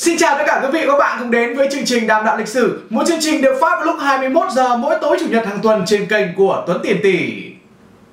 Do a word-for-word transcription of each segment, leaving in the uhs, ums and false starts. Xin chào tất cả quý vị và các bạn cùng đến với chương trình Đàm Đạo Lịch Sử, một chương trình được phát vào lúc hai mươi mốt giờ mỗi tối Chủ nhật hàng tuần trên kênh của Tuấn Tiền Tỷ.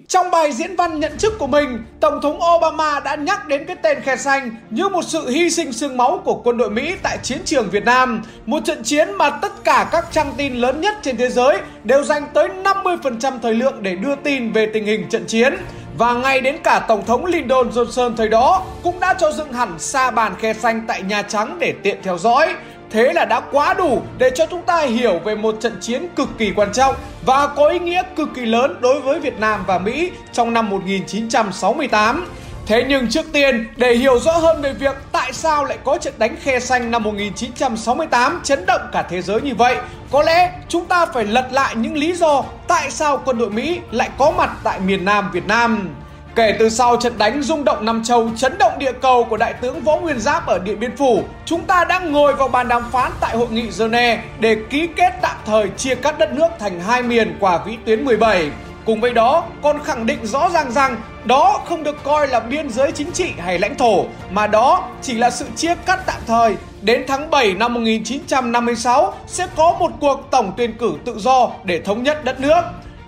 Trong bài diễn văn nhận chức của mình, Tổng thống Obama đã nhắc đến cái tên Khe Sanh như một sự hy sinh xương máu của quân đội Mỹ tại chiến trường Việt Nam. Một trận chiến mà tất cả các trang tin lớn nhất trên thế giới đều dành tới năm mươi phần trăm thời lượng để đưa tin về tình hình trận chiến. Và ngay đến cả Tổng thống Lyndon Johnson thời đó cũng đã cho dựng hẳn sa bàn Khe Sanh tại Nhà Trắng để tiện theo dõi. Thế là đã quá đủ để cho chúng ta hiểu về một trận chiến cực kỳ quan trọng và có ý nghĩa cực kỳ lớn đối với Việt Nam và Mỹ trong năm một nghìn chín trăm sáu mươi tám. Thế nhưng trước tiên, để hiểu rõ hơn về việc tại sao lại có trận đánh Khe Sanh năm một nghìn chín trăm sáu mươi tám chấn động cả thế giới như vậy, có lẽ chúng ta phải lật lại những lý do tại sao quân đội Mỹ lại có mặt tại miền Nam Việt Nam. Kể từ sau trận đánh rung động Nam Châu, chấn động địa cầu của Đại tướng Võ Nguyên Giáp ở Điện Biên Phủ, chúng ta đã ngồi vào bàn đàm phán tại Hội nghị Genève để ký kết tạm thời chia cắt đất nước thành hai miền qua vĩ tuyến mười bảy. Cùng với đó, còn khẳng định rõ ràng rằng đó không được coi là biên giới chính trị hay lãnh thổ, mà đó chỉ là sự chia cắt tạm thời. Đến tháng bảy năm một nghìn chín trăm năm mươi sáu sẽ có một cuộc tổng tuyển cử tự do để thống nhất đất nước.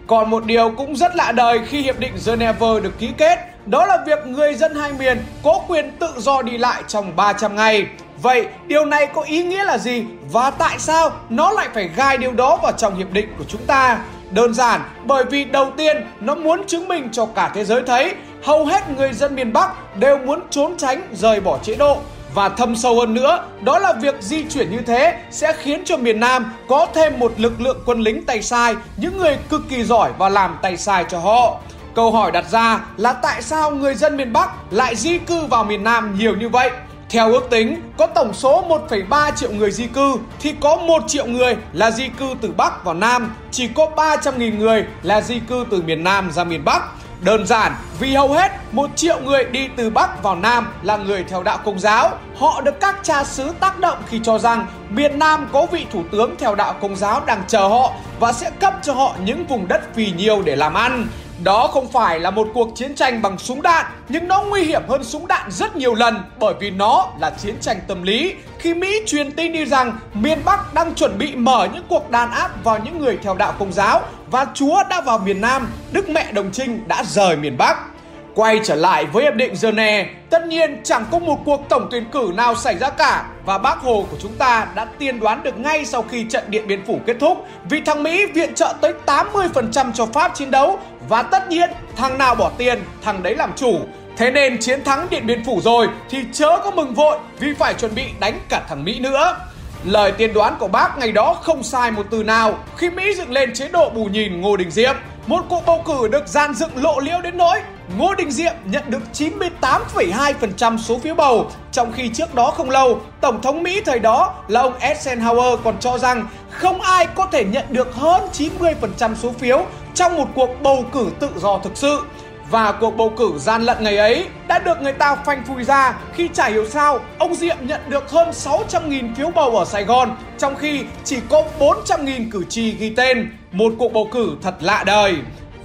Còn một điều cũng rất lạ đời khi Hiệp định Geneva được ký kết, đó là việc người dân hai miền có quyền tự do đi lại trong ba trăm ngày. Vậy điều này có ý nghĩa là gì và tại sao nó lại phải gai điều đó vào trong hiệp định của chúng ta? Đơn giản, bởi vì đầu tiên nó muốn chứng minh cho cả thế giới thấy hầu hết người dân miền Bắc đều muốn trốn tránh rời bỏ chế độ. Và thâm sâu hơn nữa, đó là việc di chuyển như thế sẽ khiến cho miền Nam có thêm một lực lượng quân lính tay sai, những người cực kỳ giỏi và làm tay sai cho họ. Câu hỏi đặt ra là tại sao người dân miền Bắc lại di cư vào miền Nam nhiều như vậy? Theo ước tính, có tổng số một phẩy ba triệu người di cư thì có một triệu người là di cư từ Bắc vào Nam, chỉ có ba trăm nghìn người là di cư từ miền Nam ra miền Bắc. Đơn giản, vì hầu hết một triệu người đi từ Bắc vào Nam là người theo đạo Công giáo. Họ được các cha xứ tác động khi cho rằng miền Nam có vị thủ tướng theo đạo Công giáo đang chờ họ và sẽ cấp cho họ những vùng đất phì nhiêu để làm ăn. Đó không phải là một cuộc chiến tranh bằng súng đạn, nhưng nó nguy hiểm hơn súng đạn rất nhiều lần bởi vì nó là chiến tranh tâm lý. Khi Mỹ truyền tin đi rằng miền Bắc đang chuẩn bị mở những cuộc đàn áp vào những người theo đạo Công giáo và Chúa đã vào miền Nam, Đức Mẹ Đồng Trinh đã rời miền Bắc. Quay trở lại với Hiệp định Genève, tất nhiên chẳng có một cuộc tổng tuyển cử nào xảy ra cả và Bác Hồ của chúng ta đã tiên đoán được ngay sau khi trận Điện Biên Phủ kết thúc, vì thằng Mỹ viện trợ tới tám mươi phần trăm cho Pháp chiến đấu và tất nhiên thằng nào bỏ tiền, thằng đấy làm chủ. Thế nên chiến thắng Điện Biên Phủ rồi thì chớ có mừng vội vì phải chuẩn bị đánh cả thằng Mỹ nữa. Lời tiên đoán của Bác ngày đó không sai một từ nào khi Mỹ dựng lên chế độ bù nhìn Ngô Đình Diệm, một cuộc bầu cử được dàn dựng lộ liễu đến nỗi Ngô Đình Diệm nhận được chín mươi tám phẩy hai phần trăm số phiếu bầu, trong khi trước đó không lâu, Tổng thống Mỹ thời đó là ông Eisenhower còn cho rằng không ai có thể nhận được hơn chín mươi phần trăm số phiếu trong một cuộc bầu cử tự do thực sự. Và cuộc bầu cử gian lận ngày ấy đã được người ta phanh phui ra khi chả hiểu sao ông Diệm nhận được hơn sáu trăm nghìn phiếu bầu ở Sài Gòn, trong khi chỉ có bốn trăm nghìn cử tri ghi tên. Một cuộc bầu cử thật lạ đời.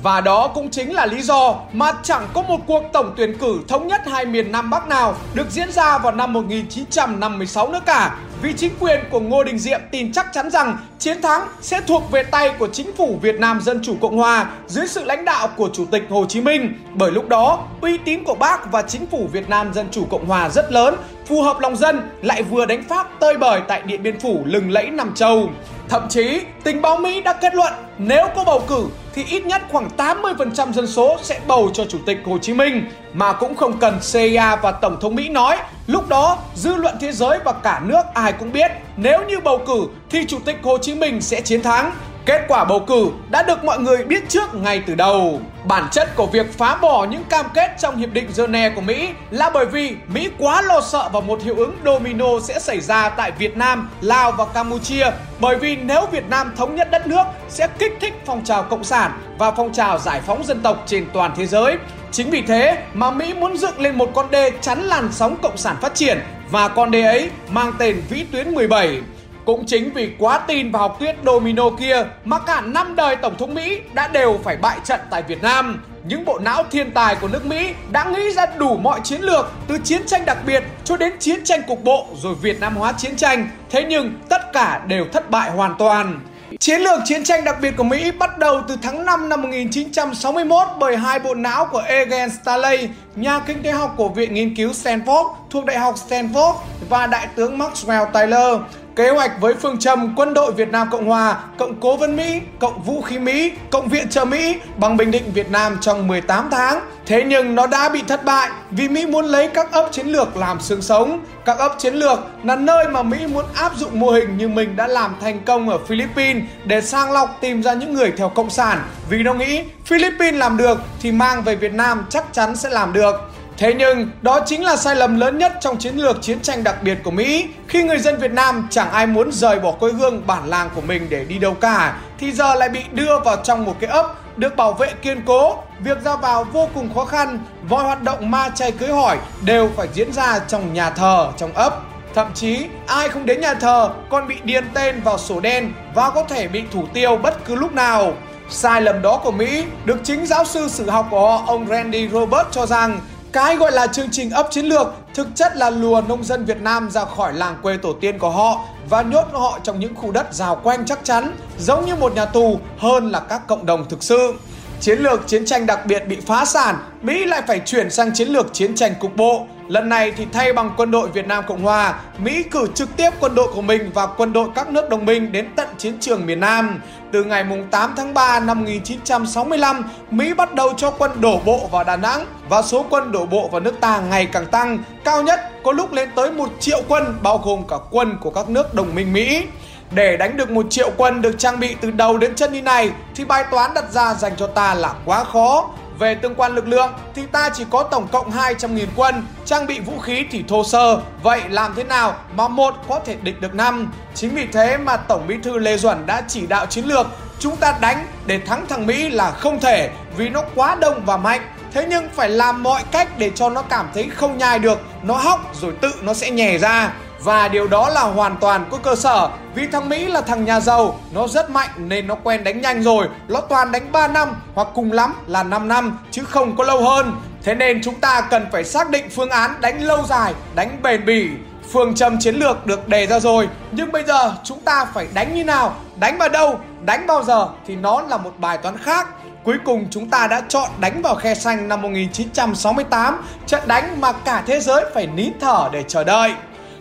Và đó cũng chính là lý do mà chẳng có một cuộc tổng tuyển cử thống nhất hai miền Nam Bắc nào được diễn ra vào năm một nghìn chín trăm năm mươi sáu nữa cả, vì chính quyền của Ngô Đình Diệm tin chắc chắn rằng chiến thắng sẽ thuộc về tay của chính phủ Việt Nam Dân Chủ Cộng Hòa dưới sự lãnh đạo của Chủ tịch Hồ Chí Minh. Bởi lúc đó, uy tín của Bác và chính phủ Việt Nam Dân Chủ Cộng Hòa rất lớn, phù hợp lòng dân, lại vừa đánh Pháp tơi bời tại Điện Biên Phủ lừng lẫy Nam Châu. Thậm chí, tình báo Mỹ đã kết luận nếu có bầu cử thì ít nhất khoảng tám mươi phần trăm dân số sẽ bầu cho Chủ tịch Hồ Chí Minh. Mà cũng không cần xê i a và Tổng thống Mỹ nói, lúc đó dư luận thế giới và cả nước ai cũng biết nếu như bầu cử thì Chủ tịch Hồ Chí Minh sẽ chiến thắng. Kết quả bầu cử đã được mọi người biết trước ngay từ đầu. Bản chất của việc phá bỏ những cam kết trong Hiệp định Genève của Mỹ là bởi vì Mỹ quá lo sợ vào một hiệu ứng domino sẽ xảy ra tại Việt Nam, Lào và Campuchia, bởi vì nếu Việt Nam thống nhất đất nước sẽ kích thích phong trào cộng sản và phong trào giải phóng dân tộc trên toàn thế giới. Chính vì thế mà Mỹ muốn dựng lên một con đê chắn làn sóng cộng sản phát triển và con đê ấy mang tên vĩ tuyến mười bảy. Cũng chính vì quá tin vào học thuyết domino kia mà cả năm đời Tổng thống Mỹ đã đều phải bại trận tại Việt Nam. những bộ não thiên tài của nước Mỹ đã nghĩ ra đủ mọi chiến lược, từ chiến tranh đặc biệt cho đến chiến tranh cục bộ rồi Việt Nam hóa chiến tranh. Thế nhưng tất cả đều thất bại hoàn toàn. Chiến lược chiến tranh đặc biệt của Mỹ bắt đầu từ tháng năm năm một nghìn chín trăm sáu mươi mốt bởi hai bộ não của Eugen Staley, nhà kinh tế học của Viện Nghiên cứu Stanford thuộc Đại học Stanford và Đại tướng Maxwell Taylor. Kế hoạch với phương châm quân đội Việt Nam Cộng Hòa, cộng cố vấn Mỹ, cộng vũ khí Mỹ, cộng viện trợ Mỹ bằng bình định Việt Nam trong mười tám tháng. Thế nhưng nó đã bị thất bại vì Mỹ muốn lấy các ấp chiến lược làm xương sống. Các ấp chiến lược là nơi mà Mỹ muốn áp dụng mô hình như mình đã làm thành công ở Philippines để sang lọc tìm ra những người theo cộng sản. Vì nó nghĩ Philippines làm được thì mang về Việt Nam chắc chắn sẽ làm được. Thế nhưng, đó chính là sai lầm lớn nhất trong chiến lược chiến tranh đặc biệt của Mỹ. Khi người dân Việt Nam chẳng ai muốn rời bỏ quê hương bản làng của mình để đi đâu cả, thì giờ lại bị đưa vào trong một cái ấp, được bảo vệ kiên cố, việc ra vào vô cùng khó khăn, mọi hoạt động ma chay cưới hỏi đều phải diễn ra trong nhà thờ, trong ấp. Thậm chí, ai không đến nhà thờ còn bị điền tên vào sổ đen và có thể bị thủ tiêu bất cứ lúc nào. Sai lầm đó của Mỹ được chính giáo sư sử học của họ, ông Randy Roberts cho rằng, cái gọi là chương trình ấp chiến lược thực chất là lùa nông dân Việt Nam ra khỏi làng quê tổ tiên của họ và nhốt họ trong những khu đất rào quanh chắc chắn, giống như một nhà tù hơn là các cộng đồng thực sự. Chiến lược chiến tranh đặc biệt bị phá sản, Mỹ lại phải chuyển sang chiến lược chiến tranh cục bộ. Lần này thì thay bằng quân đội Việt Nam Cộng Hòa, Mỹ cử trực tiếp quân đội của mình và quân đội các nước đồng minh đến tận chiến trường miền Nam. Từ ngày tám tháng ba năm một nghìn chín trăm sáu mươi lăm, Mỹ bắt đầu cho quân đổ bộ vào Đà Nẵng và số quân đổ bộ vào nước ta ngày càng tăng, cao nhất có lúc lên tới một triệu quân, bao gồm cả quân của các nước đồng minh Mỹ. Để đánh được một triệu quân được trang bị từ đầu đến chân như này thì bài toán đặt ra dành cho ta là quá khó. Về tương quan lực lượng thì ta chỉ có tổng cộng hai trăm nghìn quân, trang bị vũ khí thì thô sơ, vậy làm thế nào mà một có thể địch được năm? Chính vì thế mà Tổng Bí thư Lê Duẩn đã chỉ đạo chiến lược chúng ta đánh để thắng thằng Mỹ là không thể vì nó quá đông và mạnh. Thế nhưng phải làm mọi cách để cho nó cảm thấy không nhai được, nó hóc rồi tự nó sẽ nhè ra. Và điều đó là hoàn toàn có cơ sở, vì thằng Mỹ là thằng nhà giàu, nó rất mạnh nên nó quen đánh nhanh rồi, nó toàn đánh ba năm hoặc cùng lắm là năm năm chứ không có lâu hơn. Thế nên chúng ta cần phải xác định phương án đánh lâu dài, đánh bền bỉ. Phương châm chiến lược được đề ra rồi, nhưng bây giờ chúng ta phải đánh như nào, đánh vào đâu, đánh bao giờ thì nó là một bài toán khác. Cuối cùng chúng ta đã chọn đánh vào Khe Sanh năm một nghìn chín trăm sáu mươi tám, trận đánh mà cả thế giới phải nín thở để chờ đợi.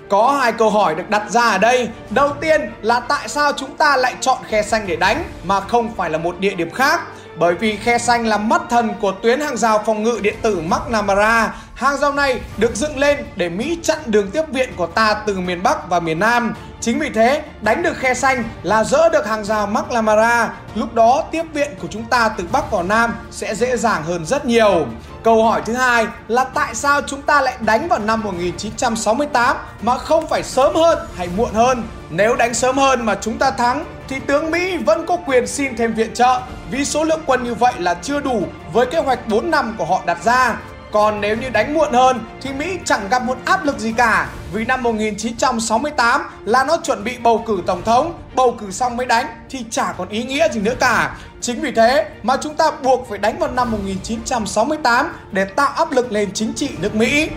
Có hai câu hỏi được đặt ra ở đây. Đầu tiên là tại sao chúng ta lại chọn Khe Sanh để đánh mà không phải là một địa điểm khác? Bởi vì Khe Sanh là mắt thần của tuyến hàng rào phòng ngự điện tử McNamara. Hàng rào này được dựng lên để Mỹ chặn đường tiếp viện của ta từ miền Bắc và miền Nam. Chính vì thế, đánh được Khe Sanh là dỡ được hàng rào McNamara. Lúc đó, tiếp viện của chúng ta từ Bắc vào Nam sẽ dễ dàng hơn rất nhiều. Câu hỏi thứ hai là tại sao chúng ta lại đánh vào năm một nghìn chín trăm sáu mươi tám mà không phải sớm hơn hay muộn hơn? Nếu đánh sớm hơn mà chúng ta thắng, thì tướng Mỹ vẫn có quyền xin thêm viện trợ vì số lượng quân như vậy là chưa đủ với kế hoạch bốn năm của họ đặt ra. Còn nếu như đánh muộn hơn thì Mỹ chẳng gặp một áp lực gì cả, vì năm một nghìn chín trăm sáu mươi tám là nó chuẩn bị bầu cử tổng thống, bầu cử xong mới đánh thì chả còn ý nghĩa gì nữa cả. Chính vì thế mà chúng ta buộc phải đánh vào năm một nghìn chín trăm sáu mươi tám để tạo áp lực lên chính trị nước Mỹ.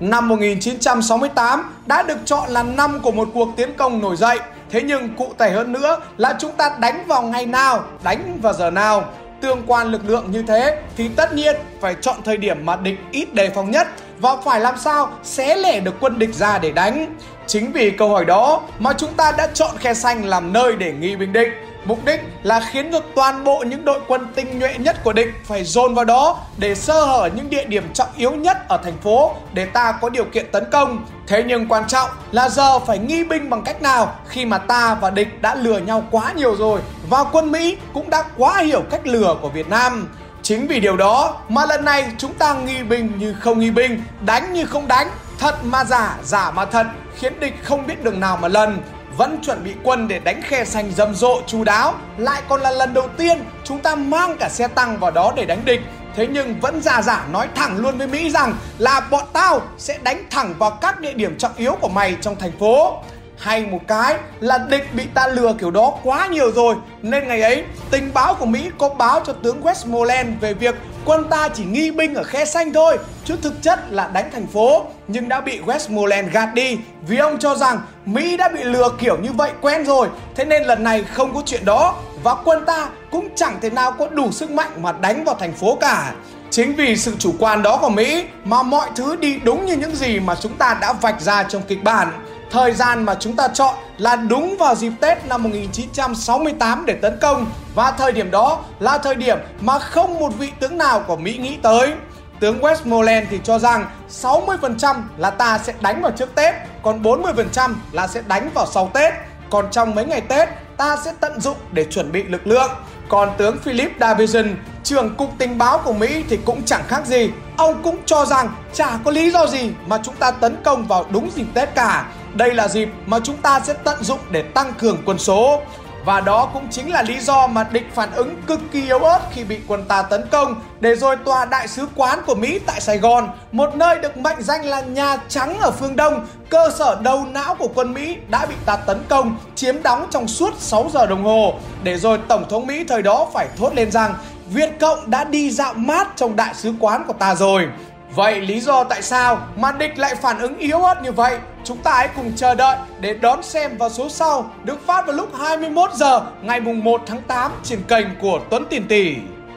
Năm một nghìn chín trăm sáu mươi tám đã được chọn là năm của một cuộc tiến công nổi dậy, thế nhưng cụ thể hơn nữa là chúng ta đánh vào ngày nào, đánh vào giờ nào. Tương quan lực lượng như thế thì tất nhiên phải chọn thời điểm mà địch ít đề phòng nhất và phải làm sao xé lẻ được quân địch ra để đánh. Chính vì câu hỏi đó mà chúng ta đã chọn Khe Sanh làm nơi để nghi bình định. Mục đích là khiến được toàn bộ những đội quân tinh nhuệ nhất của địch phải dồn vào đó để sơ hở những địa điểm trọng yếu nhất ở thành phố để ta có điều kiện tấn công. Thế nhưng quan trọng là giờ phải nghi binh bằng cách nào khi mà ta và địch đã lừa nhau quá nhiều rồi và quân Mỹ cũng đã quá hiểu cách lừa của Việt Nam. Chính vì điều đó mà lần này chúng ta nghi binh như không nghi binh, đánh như không đánh, thật mà giả, giả mà thật, khiến địch không biết đường nào mà lần. Vẫn chuẩn bị quân để đánh Khe Sanh rầm rộ chú đáo, lại còn là lần đầu tiên chúng ta mang cả xe tăng vào đó để đánh địch. Thế nhưng vẫn giả giả nói thẳng luôn với Mỹ rằng là bọn tao sẽ đánh thẳng vào các địa điểm trọng yếu của mày trong thành phố. hay một cái là địch bị ta lừa kiểu đó quá nhiều rồi, nên ngày ấy tình báo của Mỹ có báo cho tướng Westmoreland về việc quân ta chỉ nghi binh ở Khe Sanh thôi chứ thực chất là đánh thành phố, nhưng đã bị Westmoreland gạt đi vì ông cho rằng Mỹ đã bị lừa kiểu như vậy quen rồi, thế nên lần này không có chuyện đó và quân ta cũng chẳng thể nào có đủ sức mạnh mà đánh vào thành phố cả. Chính vì sự chủ quan đó của Mỹ mà mọi thứ đi đúng như những gì mà chúng ta đã vạch ra trong kịch bản. Thời gian mà chúng ta chọn là đúng vào dịp Tết năm một nghìn chín trăm sáu mươi tám để tấn công, và thời điểm đó là thời điểm mà không một vị tướng nào của Mỹ nghĩ tới. Tướng Westmoreland thì cho rằng sáu mươi phần trăm là ta sẽ đánh vào trước Tết, còn bốn mươi phần trăm là sẽ đánh vào sau Tết. Còn trong mấy ngày Tết, ta sẽ tận dụng để chuẩn bị lực lượng. Còn tướng Philip Davidson, trưởng cục tình báo của Mỹ thì cũng chẳng khác gì. Ông cũng cho rằng chả có lý do gì mà chúng ta tấn công vào đúng dịp Tết cả. Đây là dịp mà chúng ta sẽ tận dụng để tăng cường quân số. Và đó cũng chính là lý do mà địch phản ứng cực kỳ yếu ớt khi bị quân ta tấn công, để rồi tòa đại sứ quán của Mỹ tại Sài Gòn, một nơi được mệnh danh là Nhà Trắng ở phương Đông, cơ sở đầu não của quân Mỹ, đã bị ta tấn công, chiếm đóng trong suốt sáu giờ đồng hồ, để rồi Tổng thống Mỹ thời đó phải thốt lên rằng Việt Cộng đã đi dạo mát trong đại sứ quán của ta rồi. Vậy lý do tại sao mà địch lại phản ứng yếu ớt như vậy? Chúng ta hãy cùng chờ đợi để đón xem vào số sau, được phát vào lúc hai mươi mốt giờ ngày mùng một tháng tám trên kênh của Tuấn Tiền Tỷ.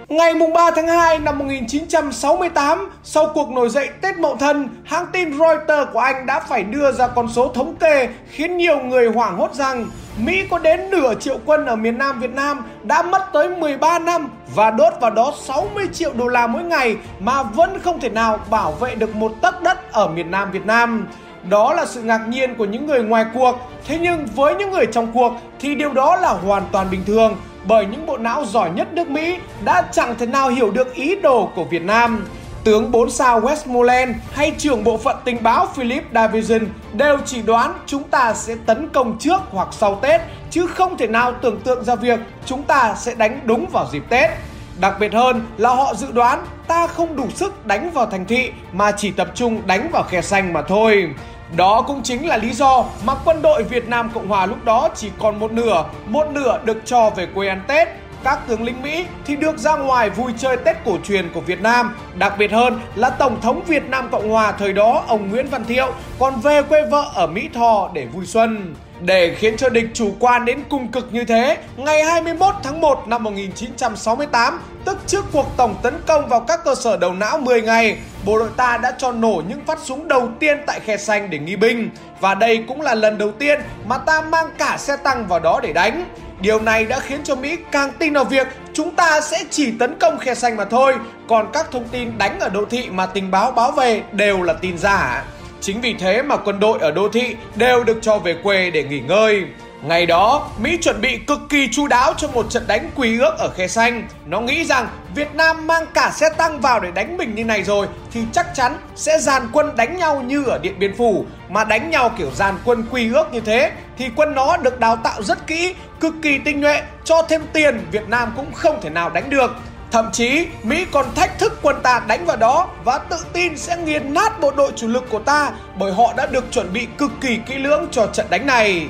Ngày mùng ba tháng hai năm một nghìn chín trăm sáu mươi tám, sau cuộc nổi dậy Tết Mậu Thân, hãng tin Reuters của Anh đã phải đưa ra con số thống kê khiến nhiều người hoảng hốt rằng Mỹ có đến nửa triệu quân ở miền Nam Việt Nam, đã mất tới mười ba năm và đốt vào đó sáu mươi triệu đô la mỗi ngày mà vẫn không thể nào bảo vệ được một tấc đất ở miền Nam Việt Nam. Đó là sự ngạc nhiên của những người ngoài cuộc, thế nhưng với những người trong cuộc thì điều đó là hoàn toàn bình thường, bởi những bộ não giỏi nhất nước Mỹ đã chẳng thể nào hiểu được ý đồ của Việt Nam. Tướng bốn sao Westmoreland hay trưởng bộ phận tình báo Philip Davidson đều chỉ đoán chúng ta sẽ tấn công trước hoặc sau Tết, chứ không thể nào tưởng tượng ra việc chúng ta sẽ đánh đúng vào dịp Tết. Đặc biệt hơn là họ dự đoán ta không đủ sức đánh vào thành thị mà chỉ tập trung đánh vào Khe Sanh mà thôi. Đó cũng chính là lý do mà quân đội Việt Nam Cộng Hòa lúc đó chỉ còn một nửa, một nửa được cho về quê ăn Tết. Các tướng lĩnh Mỹ thì được ra ngoài vui chơi Tết cổ truyền của Việt Nam. Đặc biệt hơn là Tổng thống Việt Nam Cộng Hòa thời đó, ông Nguyễn Văn Thiệu, còn về quê vợ ở Mỹ Tho để vui xuân. Để khiến cho địch chủ quan đến cùng cực như thế, ngày hai mươi mốt tháng một năm một nghìn chín trăm sáu mươi tám, tức trước cuộc tổng tấn công vào các cơ sở đầu não mười ngày, bộ đội ta đã cho nổ những phát súng đầu tiên tại Khe Sanh để nghi binh. Và đây cũng là lần đầu tiên mà ta mang cả xe tăng vào đó để đánh. Điều này đã khiến cho Mỹ càng tin vào việc chúng ta sẽ chỉ tấn công Khe Sanh mà thôi, còn các thông tin đánh ở đô thị mà tình báo báo về đều là tin giả. Chính vì thế mà quân đội ở đô thị đều được cho về quê để nghỉ ngơi. Ngày đó, Mỹ chuẩn bị cực kỳ chu đáo cho một trận đánh quy ước ở Khe Sanh. Nó nghĩ rằng Việt Nam mang cả xe tăng vào để đánh mình như này rồi thì chắc chắn sẽ dàn quân đánh nhau như ở Điện Biên Phủ. Mà đánh nhau kiểu dàn quân quy ước như thế thì quân nó được đào tạo rất kỹ, cực kỳ tinh nhuệ, cho thêm tiền Việt Nam cũng không thể nào đánh được. Thậm chí, Mỹ còn thách thức quân ta đánh vào đó và tự tin sẽ nghiền nát bộ đội chủ lực của ta, bởi họ đã được chuẩn bị cực kỳ kỹ lưỡng cho trận đánh này.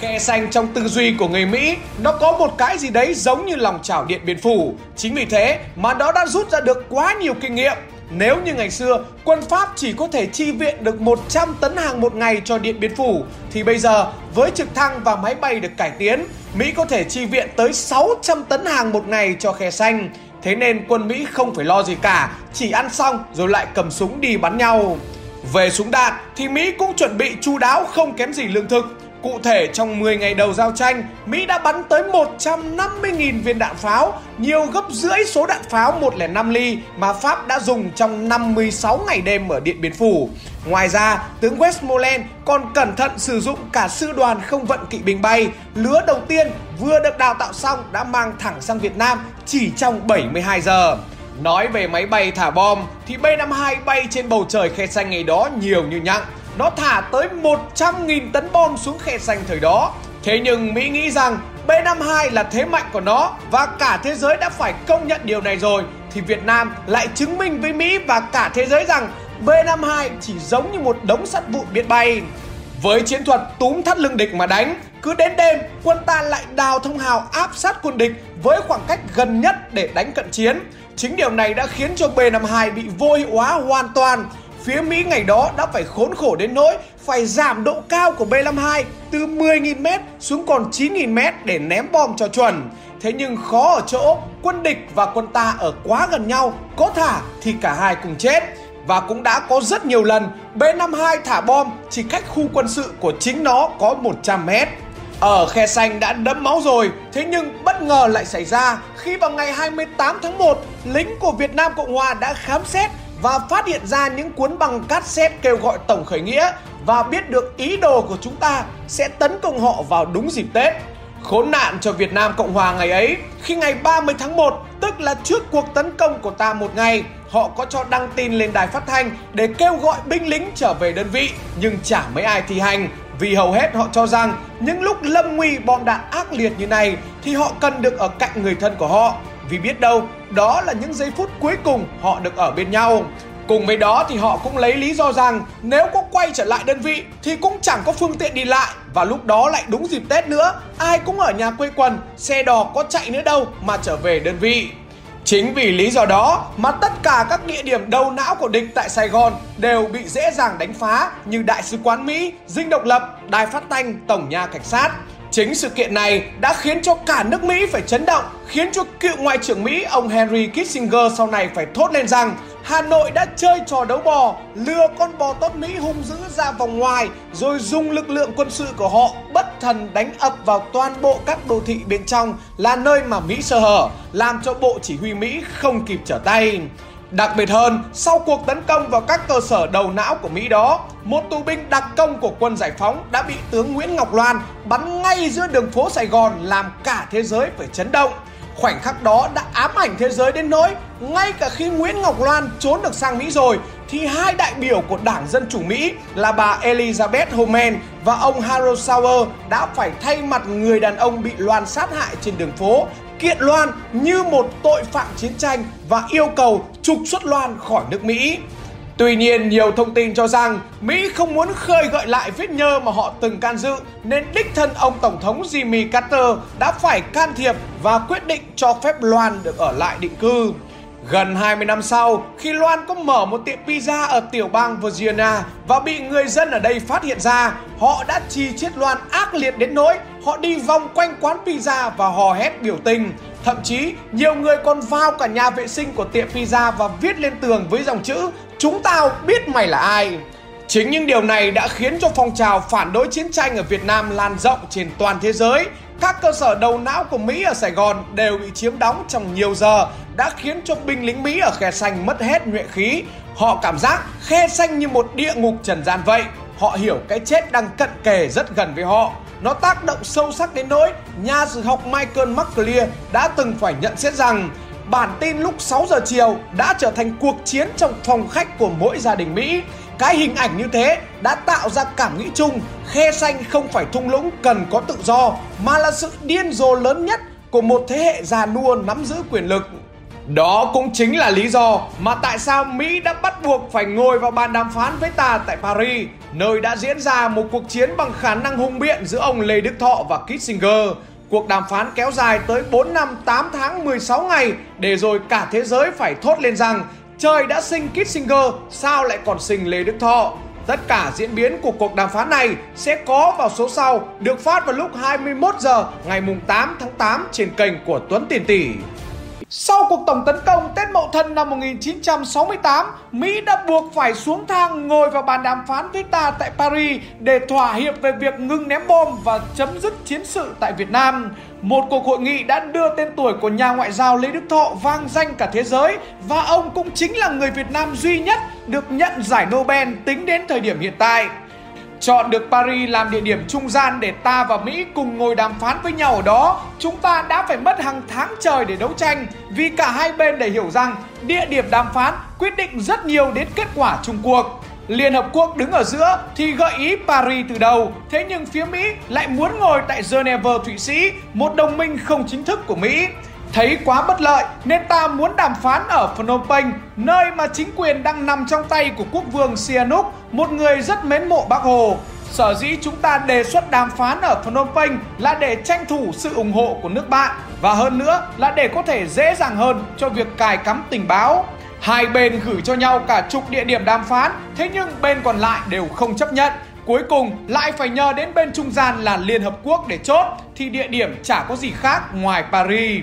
Khe Sanh trong tư duy của người Mỹ, nó có một cái gì đấy giống như lòng chảo Điện Biên Phủ. Chính vì thế mà nó đã rút ra được quá nhiều kinh nghiệm. Nếu như ngày xưa quân Pháp chỉ có thể chi viện được một trăm tấn hàng một ngày cho Điện Biên Phủ, thì bây giờ với trực thăng và máy bay được cải tiến, Mỹ có thể chi viện tới sáu trăm tấn hàng một ngày cho Khe Sanh. Thế nên quân Mỹ không phải lo gì cả, chỉ ăn xong rồi lại cầm súng đi bắn nhau. Về súng đạn thì Mỹ cũng chuẩn bị chu đáo không kém gì lương thực. Cụ thể, trong mười ngày đầu giao tranh, Mỹ đã bắn tới một trăm năm mươi nghìn viên đạn pháo, nhiều gấp rưỡi số đạn pháo một trăm lẻ năm ly mà Pháp đã dùng trong năm mươi sáu ngày đêm ở Điện Biên Phủ. Ngoài ra, tướng Westmoreland còn cẩn thận sử dụng cả sư đoàn không vận kỵ binh bay, lứa đầu tiên vừa được đào tạo xong đã mang thẳng sang Việt Nam chỉ trong bảy mươi hai giờ. Nói về máy bay thả bom, thì B năm mươi hai bay trên bầu trời Khe Sanh ngày đó nhiều như nhặng. Nó thả tới một trăm nghìn tấn bom xuống Khe Sanh thời đó. Thế nhưng Mỹ nghĩ rằng B năm mươi hai là thế mạnh của nó và cả thế giới đã phải công nhận điều này rồi, thì Việt Nam lại chứng minh với Mỹ và cả thế giới rằng bê năm hai chỉ giống như một đống sắt vụn biết bay. Với chiến thuật túm thắt lưng địch mà đánh, cứ đến đêm quân ta lại đào thông hào áp sát quân địch với khoảng cách gần nhất để đánh cận chiến. Chính điều này đã khiến cho bê năm hai bị vô hiệu hóa hoàn toàn. Phía Mỹ ngày đó đã phải khốn khổ đến nỗi phải giảm độ cao của bê năm hai từ mười nghìn mét xuống còn chín nghìn mét để ném bom cho chuẩn. Thế nhưng khó ở chỗ quân địch và quân ta ở quá gần nhau, có thả thì cả hai cùng chết. Và cũng đã có rất nhiều lần bê năm hai thả bom chỉ cách khu quân sự của chính nó có một trăm mét. Ở Khe Sanh đã đẫm máu rồi, thế nhưng bất ngờ lại xảy ra khi vào ngày hai mươi tám tháng một, lính của Việt Nam Cộng Hòa đã khám xét và phát hiện ra những cuốn băng cassette kêu gọi tổng khởi nghĩa và biết được ý đồ của chúng ta sẽ tấn công họ vào đúng dịp Tết. Khốn nạn cho Việt Nam Cộng Hòa ngày ấy, khi ngày ba mươi tháng một, tức là trước cuộc tấn công của ta một ngày, họ có cho đăng tin lên đài phát thanh để kêu gọi binh lính trở về đơn vị, nhưng chả mấy ai thi hành. Vì hầu hết họ cho rằng những lúc lâm nguy bom đạn ác liệt như này thì họ cần được ở cạnh người thân của họ, vì biết đâu đó là những giây phút cuối cùng họ được ở bên nhau. Cùng với đó thì họ cũng lấy lý do rằng nếu có quay trở lại đơn vị thì cũng chẳng có phương tiện đi lại, và lúc đó lại đúng dịp Tết nữa, ai cũng ở nhà quây quần, xe đò có chạy nữa đâu mà trở về đơn vị. Chính vì lý do đó mà tất cả các địa điểm đầu não của địch tại Sài Gòn đều bị dễ dàng đánh phá, như Đại sứ quán Mỹ, Dinh Độc Lập, Đài Phát Thanh, Tổng Nhà Cảnh sát. Chính sự kiện này đã khiến cho cả nước Mỹ phải chấn động, khiến cho cựu Ngoại trưởng Mỹ ông Henry Kissinger sau này phải thốt lên rằng Hà Nội đã chơi trò đấu bò, lừa con bò tót Mỹ hung dữ ra vòng ngoài, rồi dùng lực lượng quân sự của họ bất thần đánh ập vào toàn bộ các đô thị bên trong là nơi mà Mỹ sơ hở, làm cho Bộ Chỉ huy Mỹ không kịp trở tay. Đặc biệt hơn, sau cuộc tấn công vào các cơ sở đầu não của Mỹ đó, một tù binh đặc công của quân giải phóng đã bị tướng Nguyễn Ngọc Loan bắn ngay giữa đường phố Sài Gòn, làm cả thế giới phải chấn động. Khoảnh khắc đó đã ám ảnh thế giới đến nỗi ngay cả khi Nguyễn Ngọc Loan trốn được sang Mỹ rồi thì hai đại biểu của Đảng Dân Chủ Mỹ là bà Elizabeth Homan và ông Harold Sauer đã phải thay mặt người đàn ông bị Loan sát hại trên đường phố kiện Loan như một tội phạm chiến tranh và yêu cầu trục xuất Loan khỏi nước Mỹ. Tuy nhiên, nhiều thông tin cho rằng Mỹ không muốn khơi gợi lại vết nhơ mà họ từng can dự, nên đích thân ông Tổng thống Jimmy Carter đã phải can thiệp và quyết định cho phép Loan được ở lại định cư. Gần hai mươi năm sau, khi Loan có mở một tiệm pizza ở tiểu bang Virginia và bị người dân ở đây phát hiện ra, họ đã chỉ trích Loan ác liệt đến nỗi họ đi vòng quanh quán pizza và hò hét biểu tình. Thậm chí, nhiều người còn vào cả nhà vệ sinh của tiệm pizza và viết lên tường với dòng chữ "Chúng tao biết mày là ai". Chính những điều này đã khiến cho phong trào phản đối chiến tranh ở Việt Nam lan rộng trên toàn thế giới. Các cơ sở đầu não của Mỹ ở Sài Gòn đều bị chiếm đóng trong nhiều giờ, đã khiến cho binh lính Mỹ ở Khe Sanh mất hết nhuệ khí. Họ cảm giác Khe Sanh như một địa ngục trần gian vậy. Họ hiểu cái chết đang cận kề rất gần với họ. Nó tác động sâu sắc đến nỗi nhà sử học Michael McClear đã từng phải nhận xét rằng bản tin lúc sáu giờ chiều đã trở thành cuộc chiến trong phòng khách của mỗi gia đình Mỹ. Cái hình ảnh như thế đã tạo ra cảm nghĩ chung Khe Sanh không phải thung lũng cần có tự do, mà là sự điên rồ lớn nhất của một thế hệ già nua nắm giữ quyền lực. Đó cũng chính là lý do mà tại sao Mỹ đã bắt buộc phải ngồi vào bàn đàm phán với ta tại Paris, nơi đã diễn ra một cuộc chiến bằng khả năng hùng biện giữa ông Lê Đức Thọ và Kissinger. Cuộc đàm phán kéo dài tới bốn năm tám tháng mười sáu ngày để rồi cả thế giới phải thốt lên rằng trời đã sinh Kissinger, sao lại còn sinh Lê Đức Thọ? Tất cả diễn biến của cuộc đàm phán này sẽ có vào số sau, được phát vào lúc hai mươi mốt giờ ngày tám tháng tám trên kênh của Tuấn Tiền Tỷ. Sau cuộc tổng tấn công Tết Mậu Thân năm một nghìn chín trăm sáu mươi tám, Mỹ đã buộc phải xuống thang ngồi vào bàn đàm phán với ta tại Paris để thỏa hiệp về việc ngừng ném bom và chấm dứt chiến sự tại Việt Nam. Một cuộc hội nghị đã đưa tên tuổi của nhà ngoại giao Lê Đức Thọ vang danh cả thế giới, và ông cũng chính là người Việt Nam duy nhất được nhận giải Nobel tính đến thời điểm hiện tại. Chọn được Paris làm địa điểm trung gian để ta và Mỹ cùng ngồi đàm phán với nhau ở đó, chúng ta đã phải mất hàng tháng trời để đấu tranh, vì cả hai bên để hiểu rằng địa điểm đàm phán quyết định rất nhiều đến kết quả chung cuộc. Liên Hợp Quốc đứng ở giữa thì gợi ý Paris từ đầu, thế nhưng phía Mỹ lại muốn ngồi tại Geneva, Thụy Sĩ, một đồng minh không chính thức của Mỹ. Thấy quá bất lợi nên ta muốn đàm phán ở Phnom Penh, nơi mà chính quyền đang nằm trong tay của quốc vương Sihanouk, một người rất mến mộ Bác Hồ. Sở dĩ chúng ta đề xuất đàm phán ở Phnom Penh là để tranh thủ sự ủng hộ của nước bạn, và hơn nữa là để có thể dễ dàng hơn cho việc cài cắm tình báo. Hai bên gửi cho nhau cả chục địa điểm đàm phán, thế nhưng bên còn lại đều không chấp nhận. Cuối cùng lại phải nhờ đến bên trung gian là Liên Hợp Quốc để chốt, thì địa điểm chả có gì khác ngoài Paris.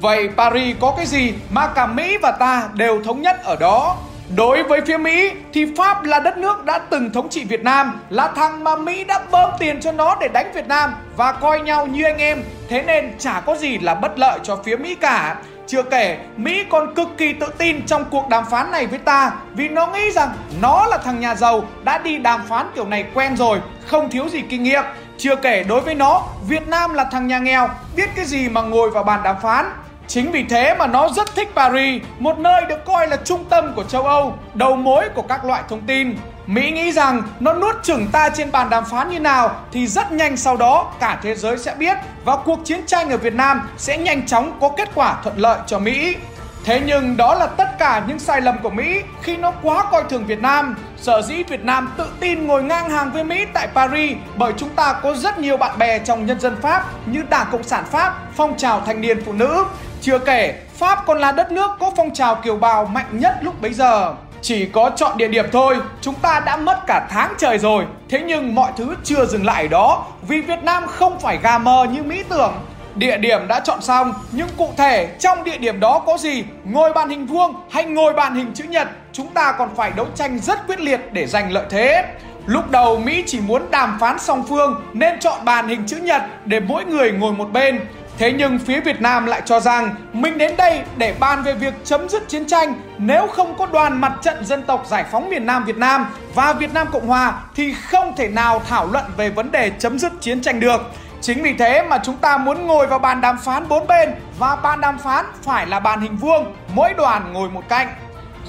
Vậy Paris có cái gì mà cả Mỹ và ta đều thống nhất ở đó? Đối với phía Mỹ thì Pháp là đất nước đã từng thống trị Việt Nam, là thằng mà Mỹ đã bơm tiền cho nó để đánh Việt Nam và coi nhau như anh em, thế nên chả có gì là bất lợi cho phía Mỹ cả. Chưa kể, Mỹ còn cực kỳ tự tin trong cuộc đàm phán này với ta, vì nó nghĩ rằng nó là thằng nhà giàu, đã đi đàm phán kiểu này quen rồi, không thiếu gì kinh nghiệm. Chưa kể đối với nó, Việt Nam là thằng nhà nghèo, biết cái gì mà ngồi vào bàn đàm phán. Chính vì thế mà nó rất thích Paris, một nơi được coi là trung tâm của châu Âu, đầu mối của các loại thông tin. Mỹ nghĩ rằng nó nuốt chửng ta trên bàn đàm phán như nào thì rất nhanh sau đó cả thế giới sẽ biết, và cuộc chiến tranh ở Việt Nam sẽ nhanh chóng có kết quả thuận lợi cho Mỹ. Thế nhưng đó là tất cả những sai lầm của Mỹ khi nó quá coi thường Việt Nam. Sở dĩ Việt Nam tự tin ngồi ngang hàng với Mỹ tại Paris bởi chúng ta có rất nhiều bạn bè trong nhân dân Pháp như Đảng Cộng sản Pháp, phong trào thanh niên phụ nữ. Chưa kể, Pháp còn là đất nước có phong trào kiều bào mạnh nhất lúc bấy giờ. Chỉ có chọn địa điểm thôi, chúng ta đã mất cả tháng trời rồi. Thế nhưng mọi thứ chưa dừng lại ở đó, vì Việt Nam không phải gà mờ như Mỹ tưởng. Địa điểm đã chọn xong, nhưng cụ thể trong địa điểm đó có gì, ngồi bàn hình vuông hay ngồi bàn hình chữ nhật, chúng ta còn phải đấu tranh rất quyết liệt để giành lợi thế. Lúc đầu Mỹ chỉ muốn đàm phán song phương nên chọn bàn hình chữ nhật để mỗi người ngồi một bên. Thế nhưng phía Việt Nam lại cho rằng mình đến đây để bàn về việc chấm dứt chiến tranh, nếu không có đoàn mặt trận dân tộc giải phóng miền Nam Việt Nam và Việt Nam Cộng Hòa thì không thể nào thảo luận về vấn đề chấm dứt chiến tranh được. Chính vì thế mà chúng ta muốn ngồi vào bàn đàm phán bốn bên, và bàn đàm phán phải là bàn hình vuông, mỗi đoàn ngồi một cạnh.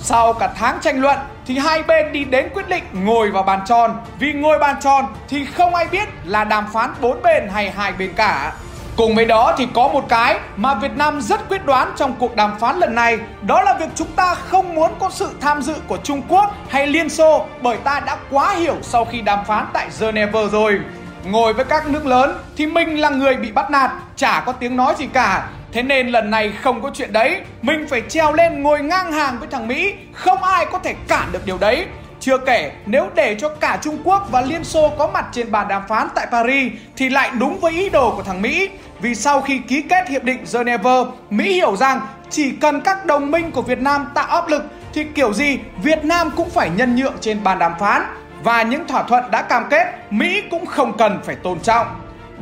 Sau cả tháng tranh luận thì hai bên đi đến quyết định ngồi vào bàn tròn, vì ngồi bàn tròn thì không ai biết là đàm phán bốn bên hay hai bên cả. Cùng với đó thì có một cái mà Việt Nam rất quyết đoán trong cuộc đàm phán lần này, đó là việc chúng ta không muốn có sự tham dự của Trung Quốc hay Liên Xô, bởi ta đã quá hiểu sau khi đàm phán tại Genève rồi. Ngồi với các nước lớn thì mình là người bị bắt nạt, chả có tiếng nói gì cả. Thế nên lần này không có chuyện đấy, mình phải trèo lên ngồi ngang hàng với thằng Mỹ, không ai có thể cản được điều đấy. Chưa kể, nếu để cho cả Trung Quốc và Liên Xô có mặt trên bàn đàm phán tại Paris thì lại đúng với ý đồ của thằng Mỹ. Vì sau khi ký kết Hiệp định Geneva, Mỹ hiểu rằng chỉ cần các đồng minh của Việt Nam tạo áp lực thì kiểu gì Việt Nam cũng phải nhân nhượng trên bàn đàm phán. Và những thỏa thuận đã cam kết, Mỹ cũng không cần phải tôn trọng.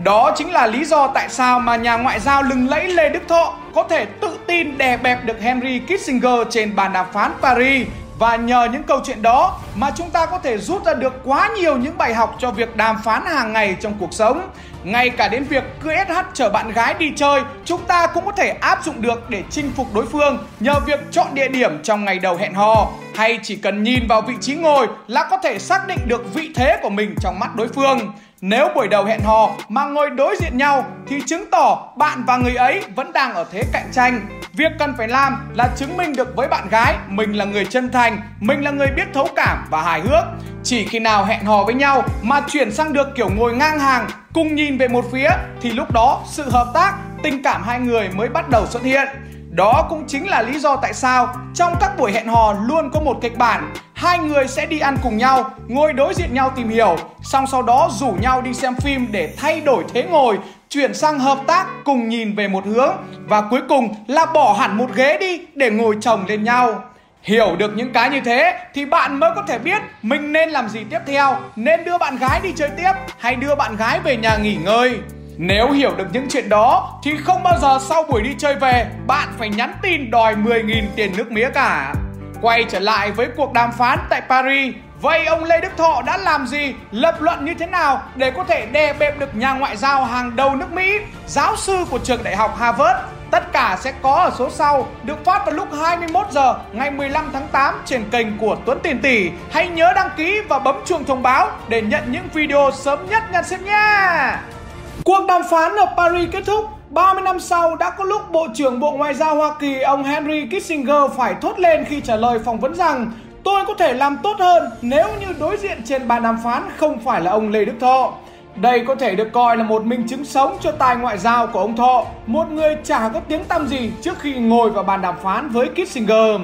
Đó chính là lý do tại sao mà nhà ngoại giao lừng lẫy Lê Đức Thọ có thể tự tin đè bẹp được Henry Kissinger trên bàn đàm phán Paris. Và nhờ những câu chuyện đó mà chúng ta có thể rút ra được quá nhiều những bài học cho việc đàm phán hàng ngày trong cuộc sống. Ngay cả đến việc cưỡi ét hát chở bạn gái đi chơi, chúng ta cũng có thể áp dụng được để chinh phục đối phương nhờ việc chọn địa điểm trong ngày đầu hẹn hò. Hay chỉ cần nhìn vào vị trí ngồi là có thể xác định được vị thế của mình trong mắt đối phương. Nếu buổi đầu hẹn hò mà ngồi đối diện nhau thì chứng tỏ bạn và người ấy vẫn đang ở thế cạnh tranh. Việc cần phải làm là chứng minh được với bạn gái mình là người chân thành, mình là người biết thấu cảm và hài hước. Chỉ khi nào hẹn hò với nhau mà chuyển sang được kiểu ngồi ngang hàng, cùng nhìn về một phía thì lúc đó sự hợp tác, tình cảm hai người mới bắt đầu xuất hiện. Đó cũng chính là lý do tại sao trong các buổi hẹn hò luôn có một kịch bản. Hai người sẽ đi ăn cùng nhau, ngồi đối diện nhau tìm hiểu, xong sau đó rủ nhau đi xem phim để thay đổi thế ngồi, chuyển sang hợp tác cùng nhìn về một hướng, và cuối cùng là bỏ hẳn một ghế đi để ngồi chồng lên nhau. Hiểu được những cái như thế thì bạn mới có thể biết mình nên làm gì tiếp theo, nên đưa bạn gái đi chơi tiếp hay đưa bạn gái về nhà nghỉ ngơi. Nếu hiểu được những chuyện đó thì không bao giờ sau buổi đi chơi về bạn phải nhắn tin đòi mười nghìn tiền nước mía cả. Quay trở lại với cuộc đàm phán tại Paris, vậy ông Lê Đức Thọ đã làm gì, lập luận như thế nào để có thể đè bẹp được nhà ngoại giao hàng đầu nước Mỹ, giáo sư của trường đại học Harvard? Tất cả sẽ có ở số sau, được phát vào lúc hai mươi mốt giờ ngày mười lăm tháng tám trên kênh của Tuấn Tiền Tỷ. Hãy nhớ đăng ký và bấm chuông thông báo để nhận những video sớm nhất ngăn xếp nha! Cuộc đàm phán ở Paris kết thúc, ba mươi năm sau, đã có lúc Bộ trưởng Bộ Ngoại giao Hoa Kỳ ông Henry Kissinger phải thốt lên khi trả lời phỏng vấn rằng tôi có thể làm tốt hơn nếu như đối diện trên bàn đàm phán không phải là ông Lê Đức Thọ. Đây có thể được coi là một minh chứng sống cho tài ngoại giao của ông Thọ, một người chả có tiếng tăm gì trước khi ngồi vào bàn đàm phán với Kissinger.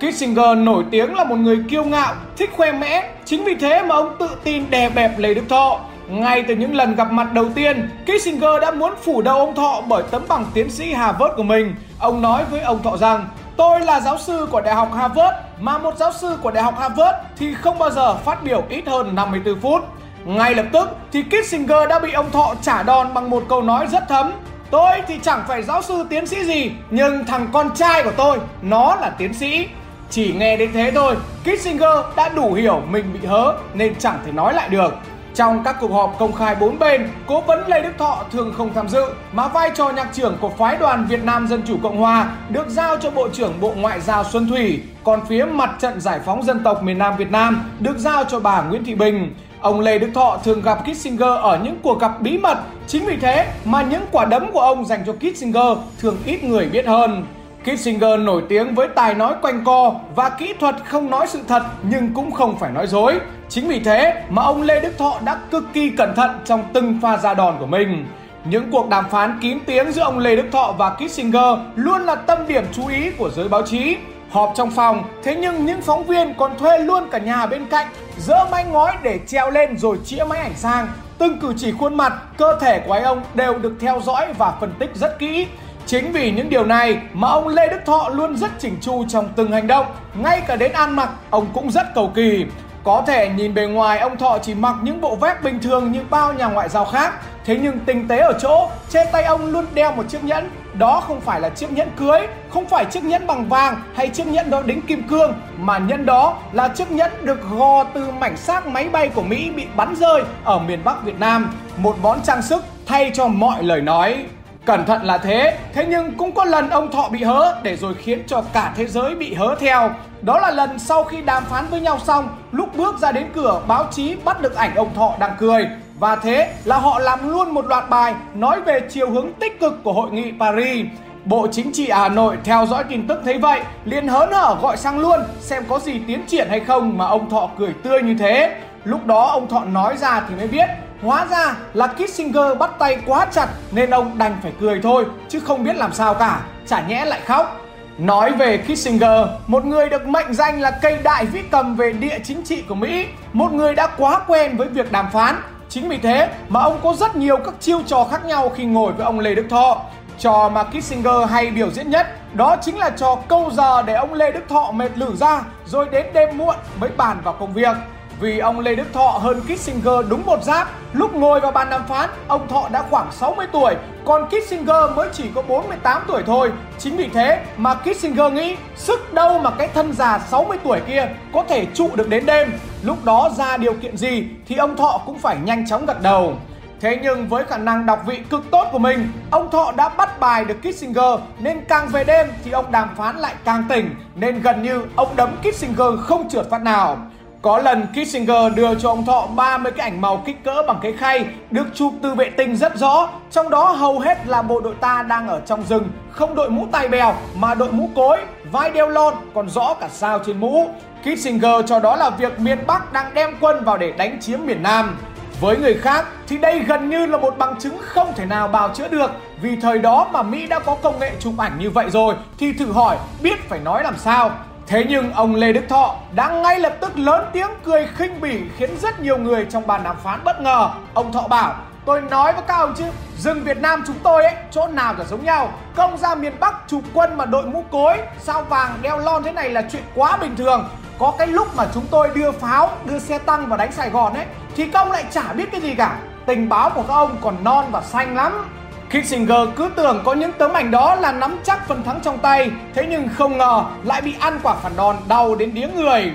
Kissinger nổi tiếng là một người kiêu ngạo, thích khoe mẽ, chính vì thế mà ông tự tin đè bẹp Lê Đức Thọ. Ngay từ những lần gặp mặt đầu tiên, Kissinger đã muốn phủ đầu ông Thọ bởi tấm bằng tiến sĩ Harvard của mình. Ông nói với ông Thọ rằng, tôi là giáo sư của Đại học Harvard, mà một giáo sư của Đại học Harvard thì không bao giờ phát biểu ít hơn năm mươi tư phút. Ngay lập tức thì Kissinger đã bị ông Thọ trả đòn bằng một câu nói rất thấm. Tôi thì chẳng phải giáo sư tiến sĩ gì, nhưng thằng con trai của tôi, nó là tiến sĩ. Chỉ nghe đến thế thôi, Kissinger đã đủ hiểu mình bị hớ nên chẳng thể nói lại được. Trong các cuộc họp công khai bốn bên, cố vấn Lê Đức Thọ thường không tham dự, mà vai trò nhạc trưởng của phái đoàn Việt Nam Dân Chủ Cộng Hòa được giao cho Bộ trưởng Bộ Ngoại giao Xuân Thủy, còn phía mặt trận giải phóng dân tộc miền Nam Việt Nam được giao cho bà Nguyễn Thị Bình. Ông Lê Đức Thọ thường gặp Kissinger ở những cuộc gặp bí mật, chính vì thế mà những quả đấm của ông dành cho Kissinger thường ít người biết hơn. Kissinger nổi tiếng với tài nói quanh co và kỹ thuật không nói sự thật nhưng cũng không phải nói dối. Chính vì thế mà ông Lê Đức Thọ đã cực kỳ cẩn thận trong từng pha ra đòn của mình. Những cuộc đàm phán kín tiếng giữa ông Lê Đức Thọ và Kissinger luôn là tâm điểm chú ý của giới báo chí. Họp trong phòng, thế nhưng những phóng viên còn thuê luôn cả nhà bên cạnh, dỡ mái ngói để treo lên rồi chĩa máy ảnh sang. Từng cử chỉ khuôn mặt, cơ thể của ông đều được theo dõi và phân tích rất kỹ. Chính vì những điều này mà ông Lê Đức Thọ luôn rất chỉnh chu trong từng hành động, ngay cả đến ăn mặc ông cũng rất cầu kỳ. Có thể nhìn bề ngoài ông Thọ chỉ mặc những bộ vest bình thường như bao nhà ngoại giao khác, thế nhưng tinh tế ở chỗ trên tay ông luôn đeo một chiếc nhẫn. Đó không phải là chiếc nhẫn cưới, không phải chiếc nhẫn bằng vàng hay chiếc nhẫn đó đính kim cương, mà nhẫn đó là chiếc nhẫn được gò từ mảnh xác máy bay của Mỹ bị bắn rơi ở miền Bắc Việt Nam, một món trang sức thay cho mọi lời nói. Cẩn thận là thế, thế nhưng cũng có lần ông Thọ bị hớ để rồi khiến cho cả thế giới bị hớ theo. Đó là lần sau khi đàm phán với nhau xong, lúc bước ra đến cửa báo chí bắt được ảnh ông Thọ đang cười. Và thế là họ làm luôn một loạt bài nói về chiều hướng tích cực của hội nghị Paris. Bộ Chính trị Hà Nội theo dõi tin tức thấy vậy, liền hớn hở gọi sang luôn xem có gì tiến triển hay không mà ông Thọ cười tươi như thế. Lúc đó ông Thọ nói ra thì mới biết, hóa ra là Kissinger bắt tay quá chặt nên ông đành phải cười thôi, chứ không biết làm sao cả, chả nhẽ lại khóc. Nói về Kissinger, một người được mệnh danh là cây đại vĩ cầm về địa chính trị của Mỹ, một người đã quá quen với việc đàm phán. Chính vì thế mà ông có rất nhiều các chiêu trò khác nhau khi ngồi với ông Lê Đức Thọ. Trò mà Kissinger hay biểu diễn nhất đó chính là trò câu giờ để ông Lê Đức Thọ mệt lử ra rồi đến đêm muộn mới bàn vào công việc. Vì ông Lê Đức Thọ hơn Kissinger đúng một giáp, lúc ngồi vào bàn đàm phán, ông Thọ đã khoảng sáu mươi tuổi, còn Kissinger mới chỉ có bốn mươi tám tuổi thôi. Chính vì thế mà Kissinger nghĩ sức đâu mà cái thân già sáu mươi tuổi kia có thể trụ được đến đêm. Lúc đó ra điều kiện gì thì ông Thọ cũng phải nhanh chóng gật đầu. Thế nhưng với khả năng đọc vị cực tốt của mình, ông Thọ đã bắt bài được Kissinger nên càng về đêm thì ông đàm phán lại càng tỉnh, nên gần như ông đấm Kissinger không trượt phát nào. Có lần Kissinger đưa cho ông Thọ ba mươi cái ảnh màu kích cỡ bằng cái khay được chụp từ vệ tinh rất rõ, trong đó hầu hết là bộ đội ta đang ở trong rừng, không đội mũ tai bèo mà đội mũ cối, vai đeo lon còn rõ cả sao trên mũ. Kissinger cho đó là việc miền Bắc đang đem quân vào để đánh chiếm miền Nam. Với người khác thì đây gần như là một bằng chứng không thể nào bào chữa được, vì thời đó mà Mỹ đã có công nghệ chụp ảnh như vậy rồi thì thử hỏi biết phải nói làm sao. Thế nhưng ông Lê Đức Thọ đã ngay lập tức lớn tiếng cười khinh bỉ khiến rất nhiều người trong bàn đàm phán bất ngờ. Ông Thọ bảo, tôi nói với các ông chứ, rừng Việt Nam chúng tôi ấy, chỗ nào chả giống nhau. Công ra miền Bắc chụp quân mà đội mũ cối, sao vàng đeo lon thế này là chuyện quá bình thường. Có cái lúc mà chúng tôi đưa pháo, đưa xe tăng vào đánh Sài Gòn ấy, thì các ông lại chả biết cái gì cả. Tình báo của các ông còn non và xanh lắm. Kissinger cứ tưởng có những tấm ảnh đó là nắm chắc phần thắng trong tay, thế nhưng không ngờ lại bị ăn quả phản đòn đau đến điếng người.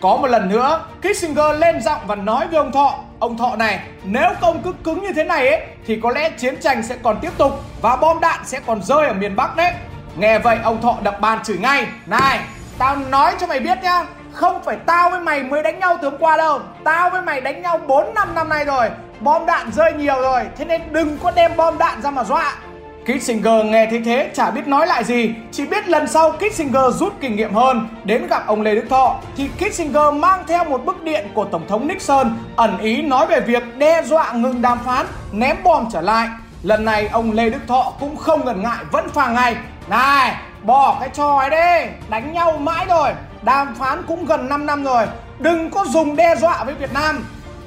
Có một lần nữa, Kissinger lên giọng và nói với ông Thọ, ông Thọ này, nếu ông cứ cứng như thế này ấy, thì có lẽ chiến tranh sẽ còn tiếp tục và bom đạn sẽ còn rơi ở miền Bắc đấy. Nghe vậy ông Thọ đập bàn chửi ngay, này, tao nói cho mày biết nhá, không phải tao với mày mới đánh nhau từ hôm qua đâu, tao với mày đánh nhau bốn năm năm nay rồi. Bom đạn rơi nhiều rồi, thế nên đừng có đem bom đạn ra mà dọa. Kissinger nghe thấy thế chả biết nói lại gì, chỉ biết lần sau Kissinger rút kinh nghiệm hơn. Đến gặp ông Lê Đức Thọ thì Kissinger mang theo một bức điện của Tổng thống Nixon ẩn ý nói về việc đe dọa ngừng đàm phán, ném bom trở lại. Lần này ông Lê Đức Thọ cũng không ngần ngại, vẫn phà ngay: "Này, bỏ cái trò ấy đi, đánh nhau mãi rồi, đàm phán cũng gần năm năm rồi, đừng có dùng đe dọa với Việt Nam."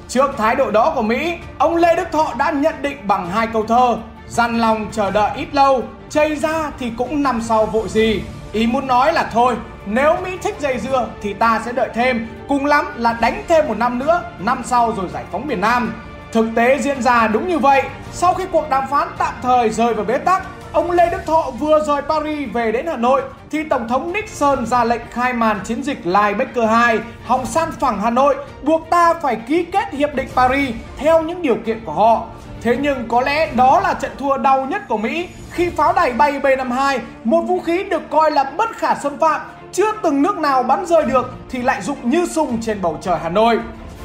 Trước thái độ đó của Mỹ, ông Lê Đức Thọ đã nhận định bằng hai câu thơ: "Dằn lòng chờ đợi ít lâu, chây ra thì cũng năm sau vội gì." Ý muốn nói là thôi, nếu Mỹ thích dây dưa thì ta sẽ đợi thêm, cùng lắm là đánh thêm một năm nữa, năm sau rồi giải phóng miền Nam. Thực tế diễn ra đúng như vậy. Sau khi cuộc đàm phán tạm thời rơi vào bế tắc, ông Lê Đức Thọ vừa rời Paris về đến Hà Nội thì Tổng thống Nixon ra lệnh khai màn chiến dịch Linebacker hai, hòng san phẳng Hà Nội, buộc ta phải ký kết Hiệp định Paris theo những điều kiện của họ. Thế nhưng có lẽ đó là trận thua đau nhất của Mỹ khi pháo đài bay B năm mươi hai, một vũ khí được coi là bất khả xâm phạm, chưa từng nước nào bắn rơi được, thì lại rụng như sung trên bầu trời Hà Nội.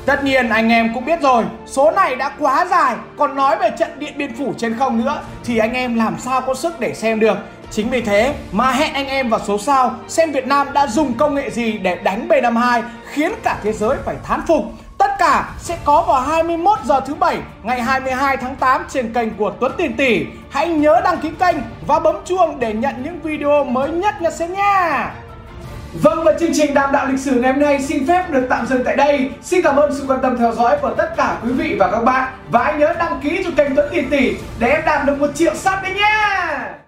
Tất nhiên anh em cũng biết rồi, số này đã quá dài, còn nói về trận Điện Biên Phủ trên không nữa thì anh em làm sao có sức để xem được. Chính vì thế mà hẹn anh em vào số sau xem Việt Nam đã dùng công nghệ gì để đánh B năm mươi hai khiến cả thế giới phải thán phục. Tất cả sẽ có vào hai mươi mốt giờ thứ Bảy ngày hai mươi hai tháng tám trên kênh của Tuấn Tiền Tỷ. Hãy nhớ đăng ký kênh và bấm chuông để nhận những video mới nhất nhé xem nha. Vâng, và chương trình Đàm Đạo Lịch Sử ngày hôm nay xin phép được tạm dừng tại đây. Xin cảm ơn sự quan tâm theo dõi của tất cả quý vị và các bạn. Và hãy nhớ đăng ký cho kênh Tuấn Tiền Tỷ để em đạt được một triệu sub đấy nhé.